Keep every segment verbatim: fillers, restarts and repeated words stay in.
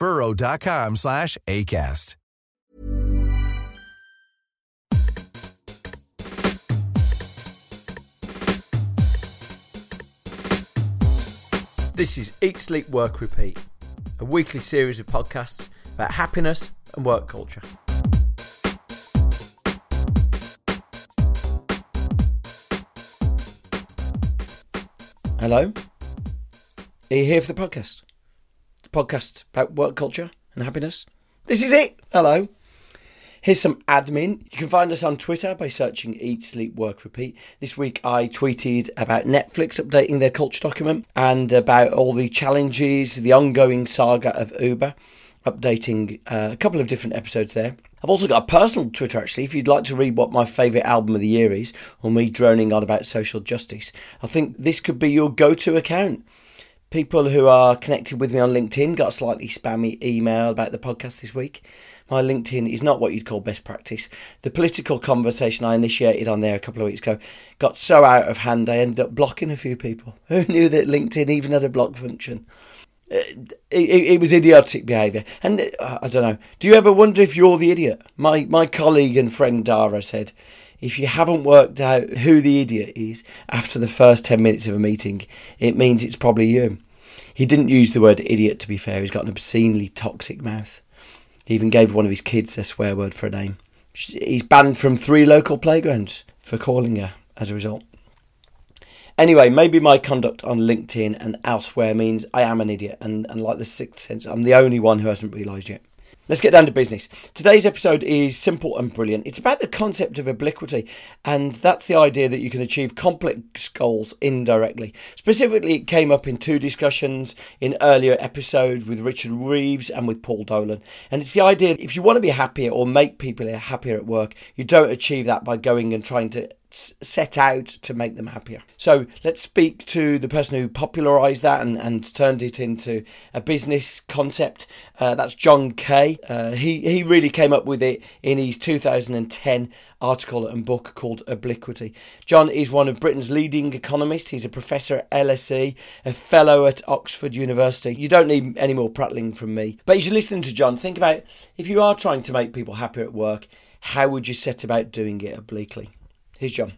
burrow.com slash ACAST. This is Eat, Sleep, Work, Repeat, a weekly series of podcasts about happiness and work culture. Hello, are you here for the podcast? Podcast about work culture and happiness. This is it. Hello. Here's some admin. You can find us on Twitter by searching Eat, Sleep, Work, Repeat. This week I tweeted about Netflix updating their culture document and about all the challenges, the ongoing saga of Uber, updating uh, a couple of different episodes there. I've also got a personal Twitter, actually, if you'd like to read what my favourite album of the year is, or me droning on about social justice. I think this could be your go-to account. People who are connected with me on LinkedIn got a slightly spammy email about the podcast this week. My LinkedIn is not what you'd call best practice. The political conversation I initiated on there a couple of weeks ago got so out of hand I ended up blocking a few people. Who knew that LinkedIn even had a block function? It, it, it was idiotic behaviour. And it, I don't know. Do you ever wonder if you're the idiot? My, my colleague and friend Dara said, if you haven't worked out who the idiot is after the first ten minutes of a meeting, it means it's probably you. He didn't use the word idiot, to be fair. He's got an obscenely toxic mouth. He even gave one of his kids a swear word for a name. He's banned from three local playgrounds for calling her as a result. Anyway, maybe my conduct on LinkedIn and elsewhere means I am an idiot. And, and like the Sixth Sense, I'm the only one who hasn't realised yet. Let's get down to business. Today's episode is simple and brilliant. It's about the concept of obliquity, and that's the idea that you can achieve complex goals indirectly. Specifically, it came up in two discussions in earlier episodes with Richard Reeves and with Paul Dolan. And it's the idea that if you want to be happier or make people happier at work, you don't achieve that by going and trying to set out to make them happier. So let's speak to the person who popularised that and, and turned it into a business concept. Uh, that's John Kay. Uh, he, he really came up with it in his two thousand ten article and book called Obliquity. John is one of Britain's leading economists. He's a professor at L S E, a fellow at Oxford University. You don't need any more prattling from me. But you should listen to John. Think about, if you are trying to make people happier at work, how would you set about doing it obliquely? Here's John.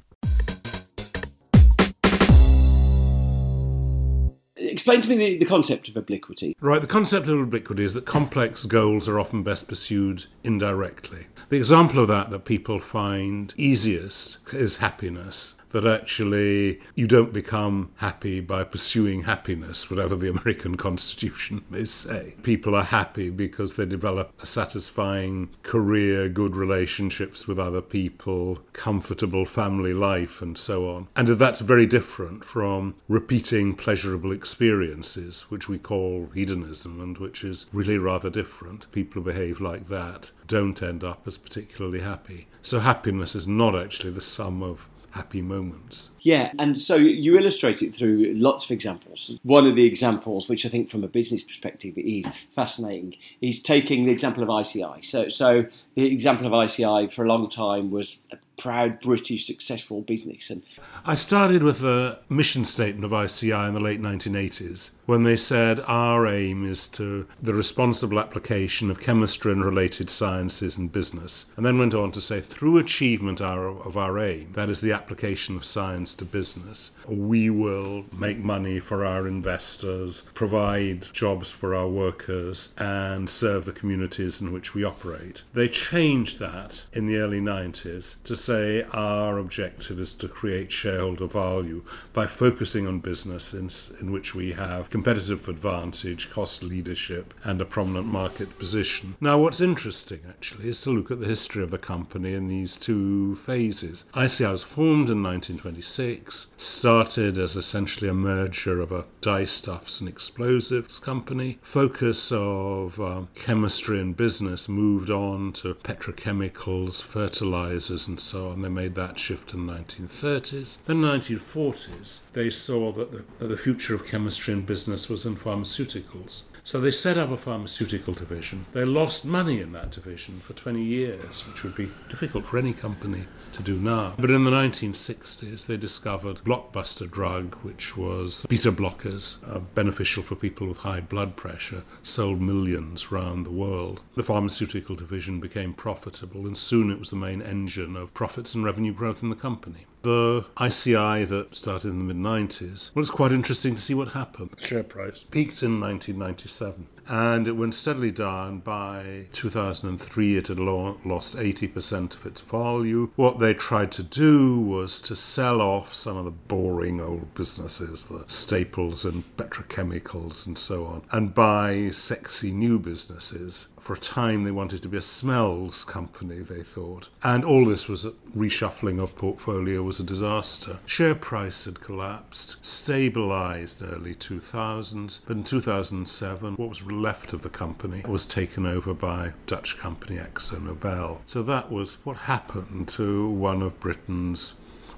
Explain to me the, the concept of obliquity. Right, the concept of obliquity is that complex goals are often best pursued indirectly. The example of that that people find easiest is happiness. That actually you don't become happy by pursuing happiness, whatever the American Constitution may say. People are happy because they develop a satisfying career, good relationships with other people, comfortable family life, and so on. And that's very different from repeating pleasurable experiences, which we call hedonism, and which is really rather different. People who behave like that don't end up as particularly happy. So happiness is not actually the sum of happy moments. Yeah, and so you illustrate it through lots of examples. One of the examples, which I think from a business perspective is fascinating, is taking the example of I C I. So, so the example of I C I for a long time was proud British successful business. And I started with a mission statement of I C I in the late nineteen eighties when they said our aim is to the responsible application of chemistry and related sciences in business, and then went on to say through achievement of our aim, that is the application of science to business, we will make money for our investors, provide jobs for our workers and serve the communities in which we operate. They changed that in the early nineties to say our objective is to create shareholder value by focusing on business in, in which we have competitive advantage, cost leadership and a prominent market position. Now what's interesting actually is to look at the history of the company in these two phases. I C I was formed in nineteen twenty-six, started as essentially a merger of a dye stuffs and explosives company. Focus of um, chemistry and business moved on to petrochemicals, fertilizers and so on. They made that shift in the nineteen thirties. Then nineteen forties they saw that the, that the future of chemistry and business was in pharmaceuticals. So they set up a pharmaceutical division. They lost money in that division for twenty years, which would be difficult for any company to do now. But in the nineteen sixties, they discovered blockbuster drug, which was beta blockers, uh, beneficial for people with high blood pressure, sold millions around the world. The pharmaceutical division became profitable, and soon it was the main engine of profits and revenue growth in the company. The I C I that started in the mid-nineties, well, it's quite interesting to see what happened. The share price peaked in nineteen ninety-seven and it went steadily down. By two thousand three it had lost eighty percent of its value. What they tried to do was to sell off some of the boring old businesses, the staples and petrochemicals and so on, and buy sexy new businesses. For a time, they wanted to be a smells company, they thought. And all this was a reshuffling of portfolio was a disaster. Share price had collapsed, stabilised early two thousands. But in two thousand seven, what was left of the company was taken over by Dutch company Exo Nobel. So that was what happened to one of Britain's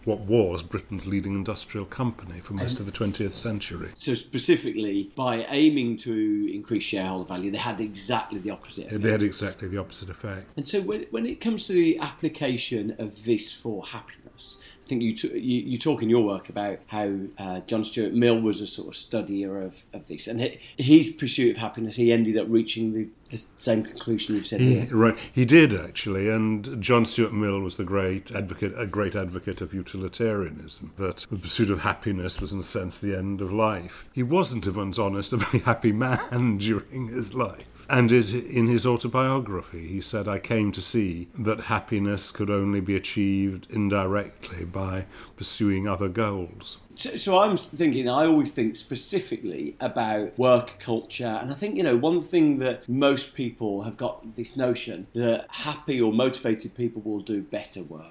what was Britain's leading industrial company for most of the twentieth century. So specifically, by aiming to increase shareholder value, they had exactly the opposite effect. They had exactly the opposite effect. And so when, when it comes to the application of this for happiness, I think you, t- you you talk in your work about how uh, John Stuart Mill was a sort of studier of, of this, and he, his pursuit of happiness, he ended up reaching the, the same conclusion you've said he, here. Right, he did actually, and John Stuart Mill was the great advocate, a great advocate of utilitarianism, that the pursuit of happiness was in a sense the end of life. He wasn't, if one's honest, a very happy man during his life. And it, in his autobiography, he said, I came to see that happiness could only be achieved indirectly by pursuing other goals. So, so I'm thinking, I always think specifically about work culture. And I think, you know, one thing that most people have got this notion that happy or motivated people will do better work.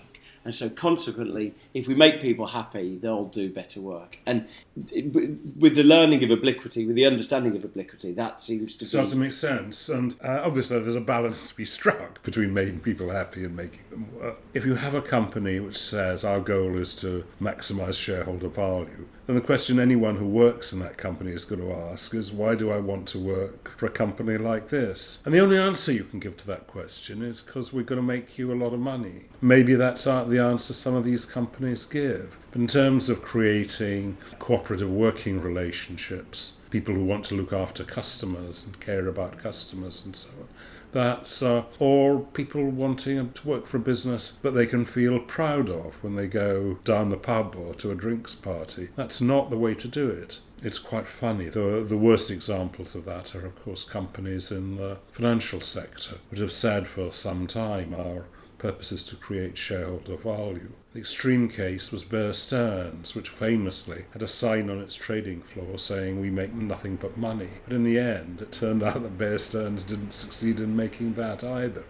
And so consequently, if we make people happy, they'll do better work. And with the learning of obliquity, with the understanding of obliquity, that seems to be... starts to make sense. And uh, obviously there's a balance to be struck between making people happy and making them work. If you have a company which says our goal is to maximise shareholder value, then the question anyone who works in that company is going to ask is, why do I want to work for a company like this? And the only answer you can give to that question is because we're going to make you a lot of money. Maybe that's the answer some of these companies give. But in terms of creating cooperative working relationships, people who want to look after customers and care about customers and so on, that's uh, or people wanting to work for a business that they can feel proud of when they go down the pub or to a drinks party. That's not the way to do it. It's quite funny. The, the worst examples of that are, of course, companies in the financial sector, which have said for some time our purpose is to create shareholder value. The extreme case was Bear Stearns, which famously had a sign on its trading floor saying, we make nothing but money. But in the end, it turned out that Bear Stearns didn't succeed in making that either.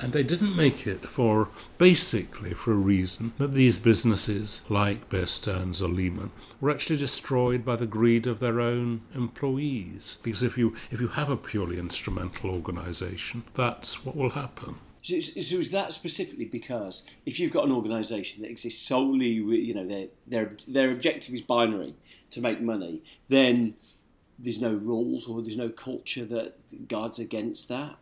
And they didn't make it for, basically, for a reason that these businesses, like Bear Stearns or Lehman, were actually destroyed by the greed of their own employees. Because if you if you have a purely instrumental organisation, that's what will happen. So, so is that specifically because if you've got an organisation that exists solely, you know, their their their objective is binary, to make money, then there's no rules or there's no culture that guards against that?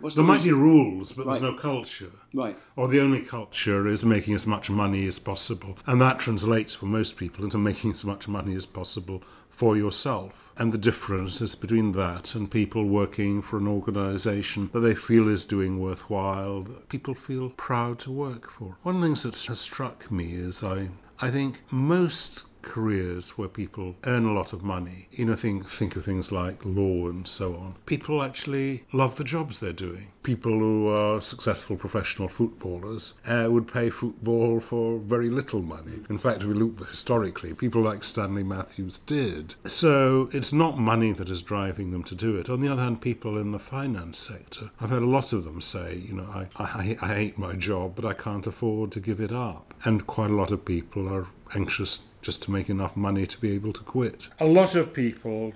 What's there the might reason? Be rules, but right. there's no culture. Right. Or the only culture is making as much money as possible. And that translates for most people into making as much money as possible for yourself. And the difference is between that and people working for an organisation that they feel is doing worthwhile, that people feel proud to work for. One of the things that has struck me is I, I think most careers where people earn a lot of money, you know, think think of things like law and so on. People actually love the jobs they're doing. People who are successful professional footballers uh, would play football for very little money. In fact, if we look historically, people like Stanley Matthews did. So it's not money that is driving them to do it. On the other hand, people in the finance sector, I've heard a lot of them say, you know, I, I, I hate my job, but I can't afford to give it up. And quite a lot of people are anxious just to make enough money to be able to quit. A lot of people's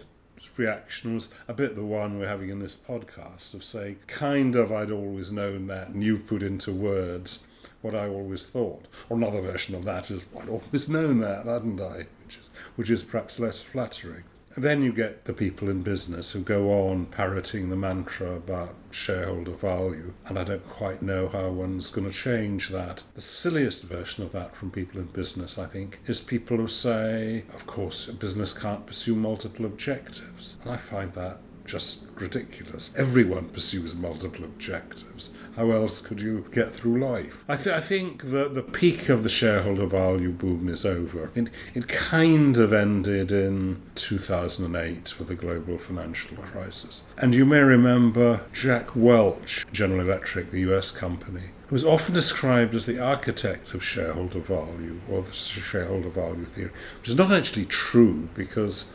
reaction was a bit the one we're having in this podcast of saying, kind of, I'd always known that, and you've put into words what I always thought. Or another version of that is, I'd always known that, hadn't I? Which is, which is perhaps less flattering. And then you get the people in business who go on parroting the mantra about shareholder value, and I don't quite know how one's going to change that. The silliest version of that from people in business, I think, is people who say, of course, a business can't pursue multiple objectives. And I find that just ridiculous. Everyone pursues multiple objectives. How else could you get through life? I, th- I think that the peak of the shareholder value boom is over. It, it kind of ended in two thousand eight with the global financial crisis. And you may remember Jack Welch, General Electric, the U S company, who was often described as the architect of shareholder value or the shareholder value theory, which is not actually true because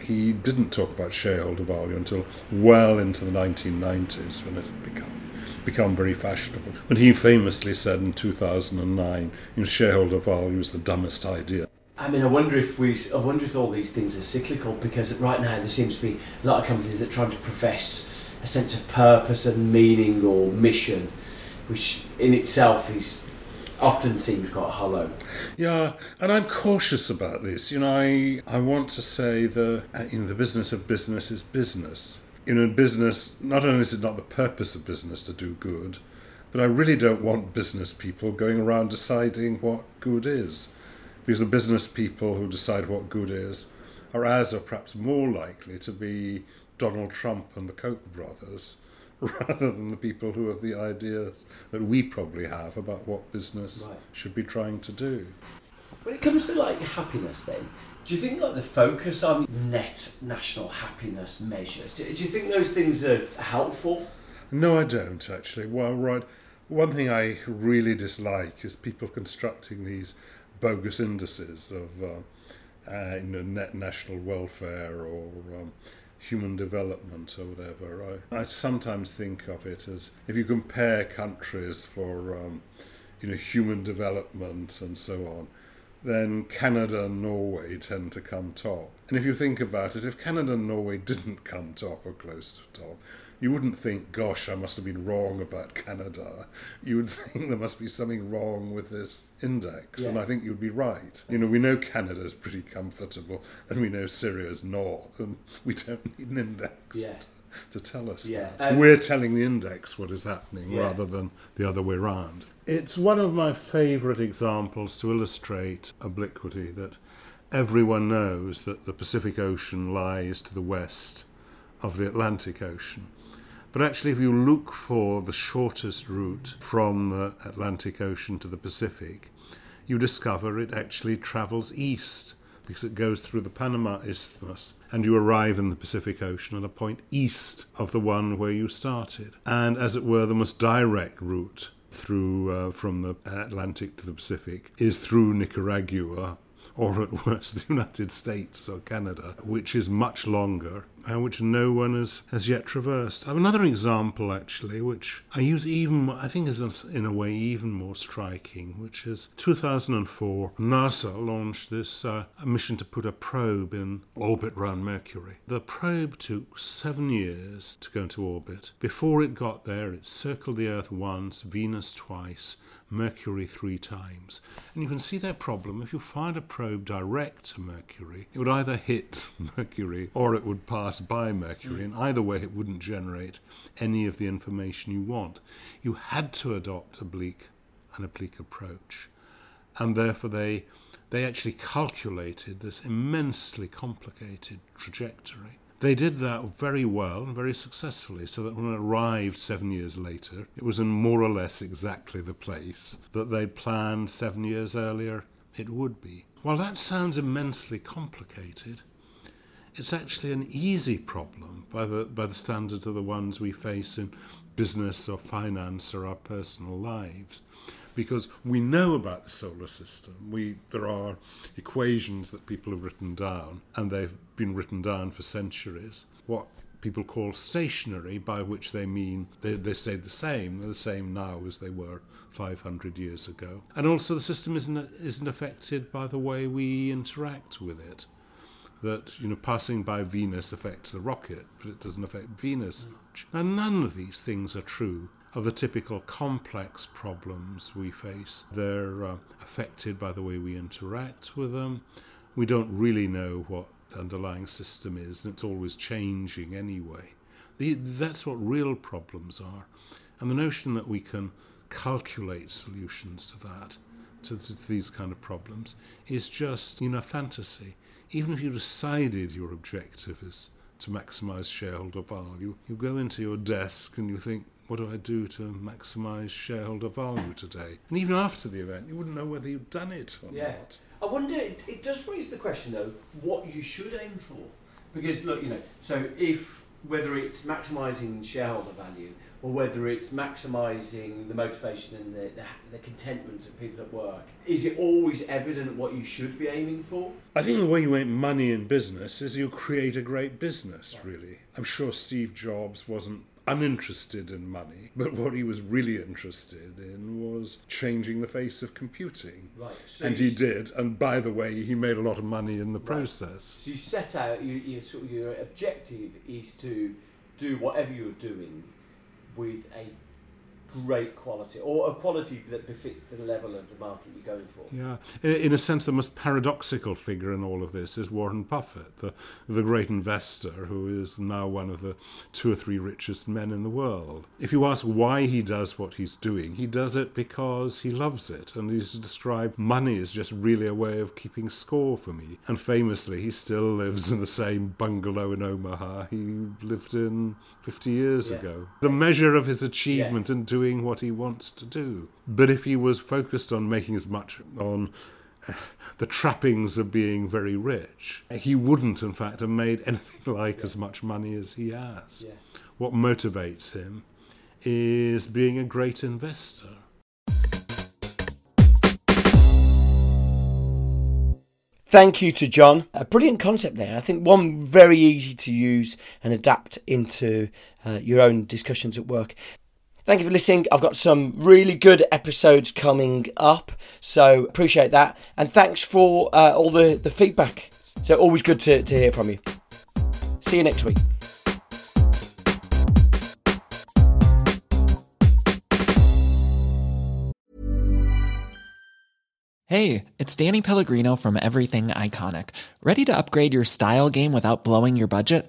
he didn't talk about shareholder value until well into the nineteen nineties when it had become, become very fashionable. And he famously said in two thousand nine, you know, shareholder value is the dumbest idea. I mean, I wonder if we, I wonder if all these things are cyclical, because right now there seems to be a lot of companies that try to profess a sense of purpose and meaning or mission, which in itself is often seems quite hollow. Yeah, and I'm cautious about this. You know, I, I want to say the you know, the business of business is business. You know, business, not only is it not the purpose of business to do good, but I really don't want business people going around deciding what good is. Because the business people who decide what good is are as or perhaps more likely to be Donald Trump and the Koch brothers, rather than the people who have the ideas that we probably have about what business right. should be trying to do. When it comes to like happiness then, do you think like the focus on net national happiness measures, do, do you think those things are helpful? No, I don't actually. Well, right, one thing I really dislike is people constructing these bogus indices of uh, uh, you know, net national welfare or um, human development or whatever. I, I sometimes think of it as if you compare countries for um, you know, human development and so on, then Canada and Norway tend to come top. And if you think about it, if Canada and Norway didn't come top or close to top, you wouldn't think, gosh, I must have been wrong about Canada. You would think there must be something wrong with this index, yeah. and I think you'd be right. You know, we know Canada's pretty comfortable, and we know Syria's not, and we don't need an index yeah. to tell us yeah. that. Um, We're telling the index what is happening yeah. rather than the other way round. It's one of my favourite examples to illustrate obliquity, that everyone knows that the Pacific Ocean lies to the west of the Atlantic Ocean. But actually, if you look for the shortest route from the Atlantic Ocean to the Pacific, you discover it actually travels east because it goes through the Panama Isthmus, and you arrive in the Pacific Ocean at a point east of the one where you started. And as it were, the most direct route through uh, from the Atlantic to the Pacific is through Nicaragua, or at worst the United States or Canada, which is much longer uh, which no one has, has yet traversed. I have another example, actually, which I use even, I think is in a way even more striking, which is two thousand four, NASA launched this uh, mission to put a probe in orbit around Mercury. The probe took seven years to go into orbit. Before it got there, it circled the Earth once, Venus twice, Mercury three times. And you can see their problem. If you fired a probe direct to Mercury, it would either hit Mercury or it would pass by Mercury, and either way it wouldn't generate any of the information you want. You had to adopt oblique, an oblique approach, and therefore they they actually calculated this immensely complicated trajectory. They did that very well and very successfully, so that when it arrived seven years later, it was in more or less exactly the place that they planned seven years earlier it would be. While that sounds immensely complicated, it's actually an easy problem by the by the standards of the ones we face in business or finance or our personal lives, because we know about the solar system. We there are equations that people have written down, and they've been written down for centuries. What people call stationary, by which they mean they, they stay the same, they're the same now as they were five hundred years ago. And also the system isn't isn't affected by the way we interact with it. That, you know, passing by Venus affects the rocket, but it doesn't affect Venus much. Now, none of these things are true of the typical complex problems we face. They're uh, affected by the way we interact with them. We don't really know what the underlying system is, and it's always changing anyway. The, that's what real problems are. And the notion that we can calculate solutions to that, to, to these kind of problems, is just, you know, fantasy. Even if you decided your objective is to maximise shareholder value, you go into your desk and you think, what do I do to maximise shareholder value today? And even after the event, you wouldn't know whether you've done it or yeah. not. I wonder, it, it does raise the question, though, what you should aim for. Because, look, you know, so if, whether it's maximising shareholder value or whether it's maximising the motivation and the, the, the contentment of people at work, is it always evident what you should be aiming for? I think the way you make money in business is you create a great business, right. really. I'm sure Steve Jobs wasn't uninterested in money, but what he was really interested in was changing the face of computing. Right. So and he s- did, and by the way, he made a lot of money in the right. process. So you set out, you, you, sort of your objective is to do whatever you're doing with a great quality, or a quality that befits the level of the market you're going for. Yeah, in a sense, the most paradoxical figure in all of this is Warren Buffett, the the great investor who is now one of the two or three richest men in the world. If you ask why he does what he's doing, he does it because he loves it, and he's described money as just really a way of keeping score for me. And famously, he still lives in the same bungalow in Omaha he lived in fifty years yeah. ago. The measure of his achievement yeah. in doing doing what he wants to do. But if he was focused on making as much on uh, the trappings of being very rich, he wouldn't, in fact, have made anything like yeah. as much money as he has. Yeah. What motivates him is being a great investor. Thank you to John. A brilliant concept there. I think one very easy to use and adapt into uh, your own discussions at work. Thank you for listening. I've got some really good episodes coming up, so appreciate that. And thanks for uh, all the, the feedback. So always good to, to hear from you. See you next week. Hey, it's Danny Pellegrino from Everything Iconic. Ready to upgrade your style game without blowing your budget?